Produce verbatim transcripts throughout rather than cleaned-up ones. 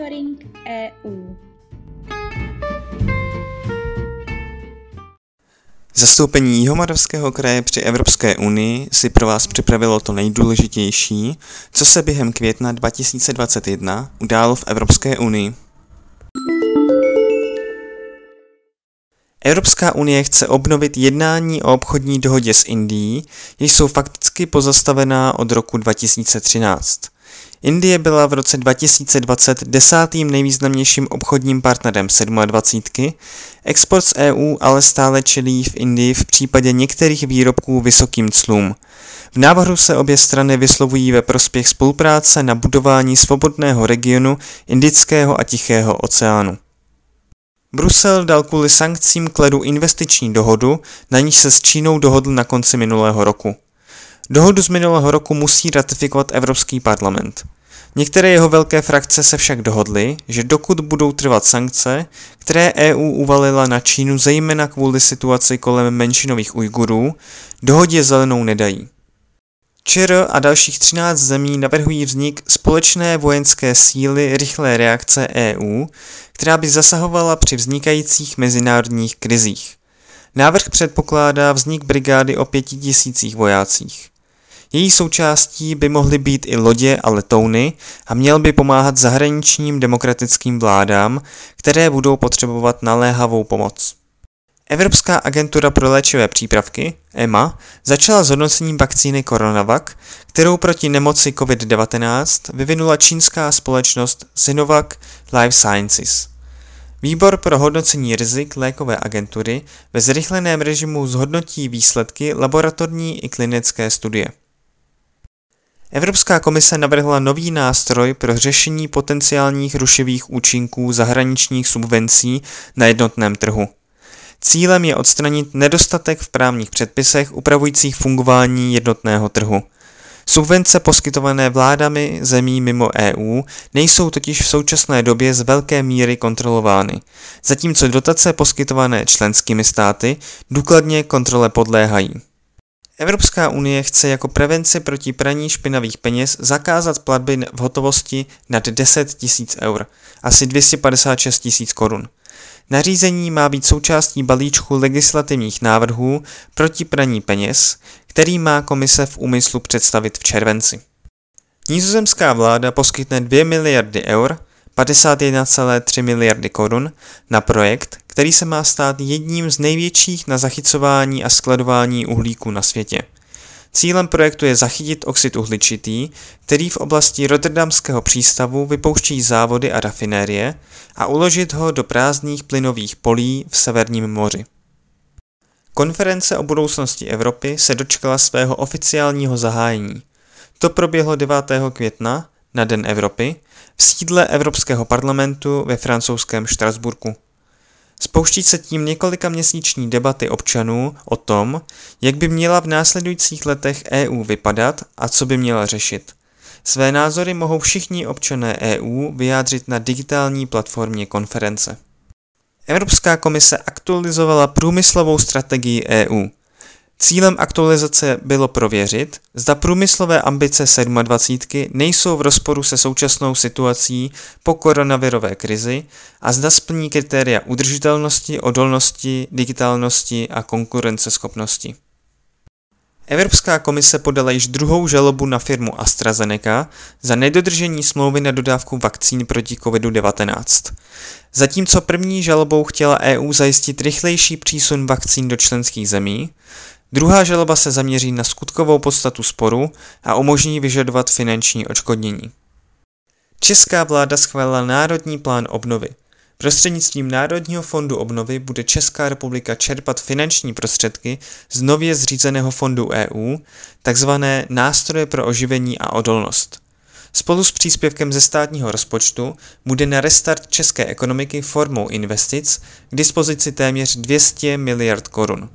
Monitoring E U. Zastoupení Jihomoravského kraje při Evropské unii si pro vás připravilo to nejdůležitější, co se během května dva tisíce dvacet jedna událo v Evropské unii. Evropská unie chce obnovit jednání o obchodní dohodě s Indií, jež jsou fakticky pozastavená od roku dva tisíce třináct. Indie byla v roce dva tisíce dvacet desátým nejvýznamnějším obchodním partnerem dvacítky sedm. Export z E U ale stále čelí v Indii v případě některých výrobků vysokým clům. V návrhu se obě strany vyslovují ve prospěch spolupráce na budování svobodného regionu Indického a Tichého oceánu. Brusel dal kvůli sankcím k ledu investiční dohodu, na níž se s Čínou dohodl na konci minulého roku. Dohodu z minulého roku musí ratifikovat Evropský parlament. Některé jeho velké frakce se však dohodly, že dokud budou trvat sankce, které E U uvalila na Čínu zejména kvůli situaci kolem menšinových Ujgurů, dohodě zelenou nedají. ČR a dalších třináct zemí navrhují vznik společné vojenské síly rychlé reakce E U, která by zasahovala při vznikajících mezinárodních krizích. Návrh předpokládá vznik brigády o pěti tisících vojácích. Její součástí by mohly být i lodě a letouny a měl by pomáhat zahraničním demokratickým vládám, které budou potřebovat naléhavou pomoc. Evropská agentura pro léčivé přípravky, E M A, začala s hodnocením vakcíny CoronaVac, kterou proti nemoci covid devatenáct vyvinula čínská společnost Sinovac Life Sciences. Výbor pro hodnocení rizik lékové agentury ve zrychleném režimu zhodnotí výsledky laboratorní i klinické studie. Evropská komise navrhla nový nástroj pro řešení potenciálních rušivých účinků zahraničních subvencí na jednotném trhu. Cílem je odstranit nedostatek v právních předpisech upravujících fungování jednotného trhu. Subvence poskytované vládami zemí mimo E U nejsou totiž v současné době z velké míry kontrolovány, zatímco dotace poskytované členskými státy důkladně kontrole podléhají. Evropská unie chce jako prevenci proti praní špinavých peněz zakázat platby v hotovosti nad deset tisíc eur, asi dvě stě padesát šest tisíc korun. Nařízení má být součástí balíčku legislativních návrhů proti praní peněz, který má komise v úmyslu představit v červenci. Nizozemská vláda poskytne dvě miliardy eur, padesát jedna celá tři miliardy korun, na projekt, který se má stát jedním z největších na zachycování a skladování uhlíku na světě. Cílem projektu je zachytit oxid uhličitý, který v oblasti Rotterdamského přístavu vypouští závody a rafinérie, a uložit ho do prázdných plynových polí v Severním moři. Konference o budoucnosti Evropy se dočkala svého oficiálního zahájení. To proběhlo devátého května, na Den Evropy, v sídle Evropského parlamentu ve francouzském Štrasburku. Spouští se tím několika měsíční debaty občanů o tom, jak by měla v následujících letech E U vypadat a co by měla řešit. Své názory mohou všichni občané E U vyjádřit na digitální platformě konference. Evropská komise aktualizovala průmyslovou strategii E U. Cílem aktualizace bylo prověřit, zda průmyslové ambice sedmadvacítky nejsou v rozporu se současnou situací po koronavirové krizi a zda splní kritéria udržitelnosti, odolnosti, digitálnosti a konkurenceschopnosti. Evropská komise podala již druhou žalobu na firmu AstraZeneca za nedodržení smlouvy na dodávku vakcín proti covid devatenáct. Zatímco první žalobou chtěla E U zajistit rychlejší přísun vakcín do členských zemí, druhá žaloba se zaměří na skutkovou podstatu sporu a umožní vyžadovat finanční odškodnění. Česká vláda schválila Národní plán obnovy. Prostřednictvím Národního fondu obnovy bude Česká republika čerpat finanční prostředky z nově zřízeného fondu E U, takzvané nástroje pro oživení a odolnost. Spolu s příspěvkem ze státního rozpočtu bude na restart české ekonomiky formou investic k dispozici téměř dvě stě miliard korun.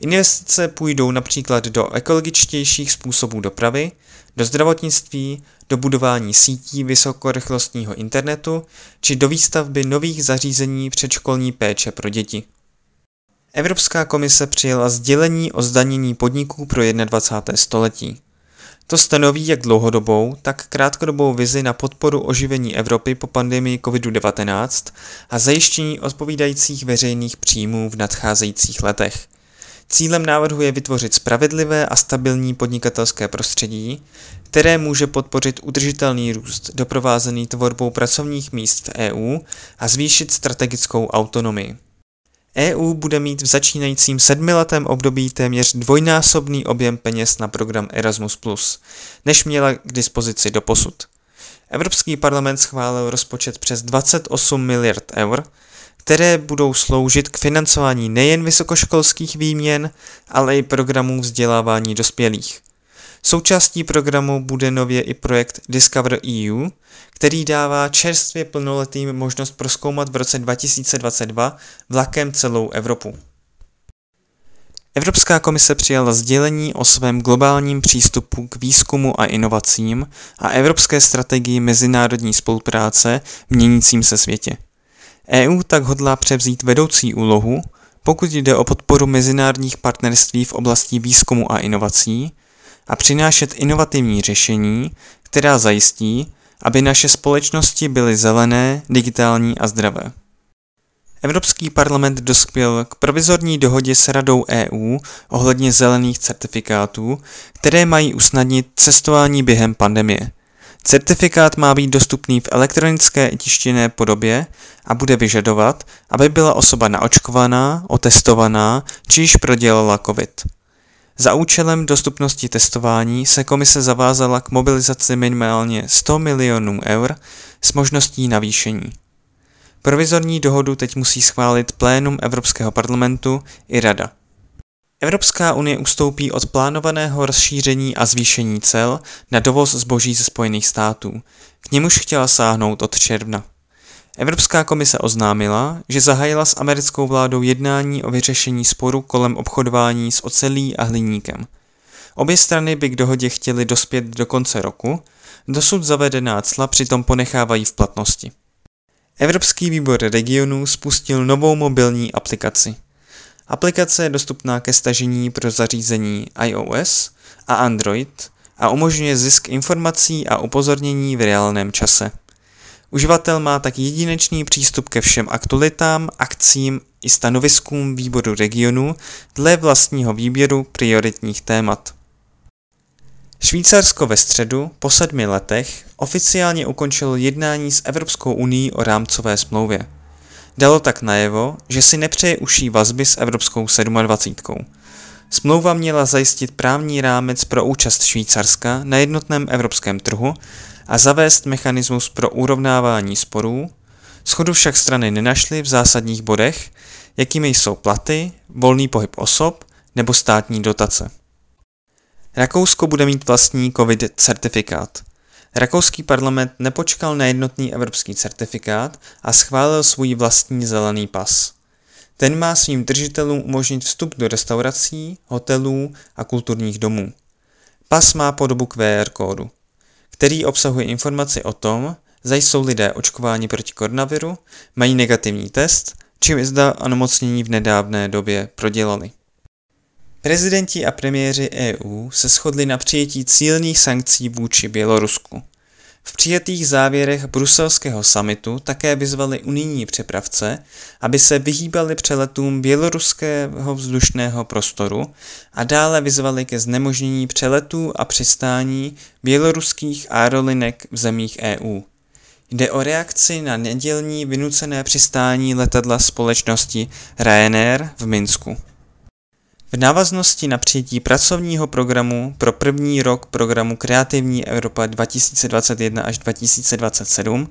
Investice půjdou například do ekologičtějších způsobů dopravy, do zdravotnictví, do budování sítí vysokorychlostního internetu či do výstavby nových zařízení předškolní péče pro děti. Evropská komise přijala sdělení o zdanění podniků pro jednadvacáté století. To stanoví jak dlouhodobou, tak krátkodobou vizi na podporu oživení Evropy po pandemii COVID devatenáct a zajištění odpovídajících veřejných příjmů v nadcházejících letech. Cílem návrhu je vytvořit spravedlivé a stabilní podnikatelské prostředí, které může podpořit udržitelný růst doprovázený tvorbou pracovních míst v E U a zvýšit strategickou autonomii. E U bude mít v začínajícím sedmiletém období téměř dvojnásobný objem peněz na program Erasmus plus, než měla k dispozici doposud. Evropský parlament schválil rozpočet přes dvacet osm miliard eur, které budou sloužit k financování nejen vysokoškolských výměn, ale i programů vzdělávání dospělých. Součástí programu bude nově i projekt Discover E U, který dává čerstvě plnoletým možnost prozkoumat v roce dva tisíce dvacet dva vlakem celou Evropu. Evropská komise přijala sdělení o svém globálním přístupu k výzkumu a inovacím a evropské strategii mezinárodní spolupráce v měnícím se světě. E U tak hodlá převzít vedoucí úlohu, pokud jde o podporu mezinárodních partnerství v oblasti výzkumu a inovací, a přinášet inovativní řešení, která zajistí, aby naše společnosti byly zelené, digitální a zdravé. Evropský parlament dospěl k provizorní dohodě s Radou E U ohledně zelených certifikátů, které mají usnadnit cestování během pandemie. Certifikát má být dostupný v elektronické i tištěné podobě a bude vyžadovat, aby byla osoba naočkovaná, otestovaná či již prodělala COVID. Za účelem dostupnosti testování se komise zavázala k mobilizaci minimálně sto milionů eur s možností navýšení. Provizorní dohodu teď musí schválit plénum Evropského parlamentu i Rada. Evropská unie ustoupí od plánovaného rozšíření a zvýšení cel na dovoz zboží ze Spojených států, k němuž chtěla sáhnout od června. Evropská komise oznámila, že zahájila s americkou vládou jednání o vyřešení sporu kolem obchodování s ocelí a hliníkem. Obě strany by k dohodě chtěly dospět do konce roku, dosud zavedená cla přitom ponechávají v platnosti. Evropský výbor regionů spustil novou mobilní aplikaci. Aplikace je dostupná ke stažení pro zařízení iOS a Android a umožňuje zisk informací a upozornění v reálném čase. Uživatel má tak jedinečný přístup ke všem aktualitám, akcím i stanoviskům výboru regionu dle vlastního výběru prioritních témat. Švýcarsko ve středu po sedmi letech oficiálně ukončilo jednání s Evropskou unií o rámcové smlouvě. Dalo tak najevo, že si nepřeje užší vazby s Evropskou sedmadvacítkou. Smlouva měla zajistit právní rámec pro účast Švýcarska na jednotném evropském trhu a zavést mechanismus pro urovnávání sporů, shodu však strany nenašly v zásadních bodech, jakými jsou platy, volný pohyb osob nebo státní dotace. Rakousko bude mít vlastní COVID certifikát. Rakouský parlament nepočkal na jednotný evropský certifikát a schválil svůj vlastní zelený pas. Ten má svým držitelům umožnit vstup do restaurací, hotelů a kulturních domů. Pas má podobu Q R kódu, který obsahuje informaci o tom, zda jsou lidé očkováni proti koronaviru, mají negativní test, či zda onemocnění v nedávné době prodělali. Prezidenti a premiéři E U se shodli na přijetí cílených sankcí vůči Bělorusku. V přijatých závěrech bruselského summitu také vyzvali unijní přepravce, aby se vyhýbali přeletům běloruského vzdušného prostoru a dále vyzvali ke znemožnění přeletů a přistání běloruských aerolinek v zemích E U. Jde o reakci na nedělní vynucené přistání letadla společnosti Ryanair v Minsku. V návaznosti na přijetí pracovního programu pro první rok programu Kreativní Evropa dva tisíce dvacet jedna až dva tisíce dvacet sedm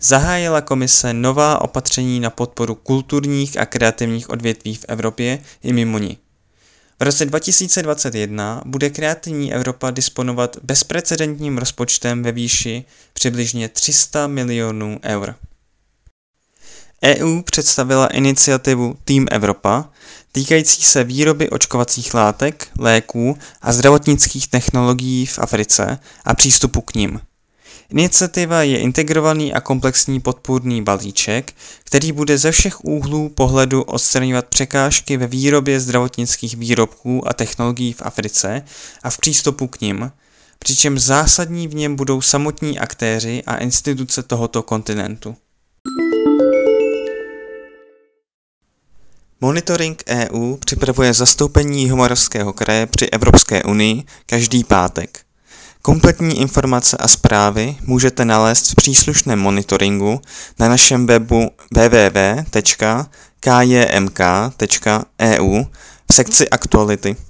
zahájila komise nová opatření na podporu kulturních a kreativních odvětví v Evropě i mimo ní. V roce dva tisíce dvacet jedna bude Kreativní Evropa disponovat bezprecedentním rozpočtem ve výši přibližně tři sta milionů eur. E U představila iniciativu Team Evropa týkající se výroby očkovacích látek, léků a zdravotnických technologií v Africe a přístupu k nim. Iniciativa je integrovaný a komplexní podpůrný balíček, který bude ze všech úhlů pohledu odstraňovat překážky ve výrobě zdravotnických výrobků a technologií v Africe a v přístupu k nim, přičem zásadní v něm budou samotní aktéři a instituce tohoto kontinentu. Monitoring E U připravuje zastoupení Jihomoravského kraje při Evropské unii každý pátek. Kompletní informace a zprávy můžete nalézt v příslušném monitoringu na našem webu w w w tečka k j m k tečka e u v sekci aktuality.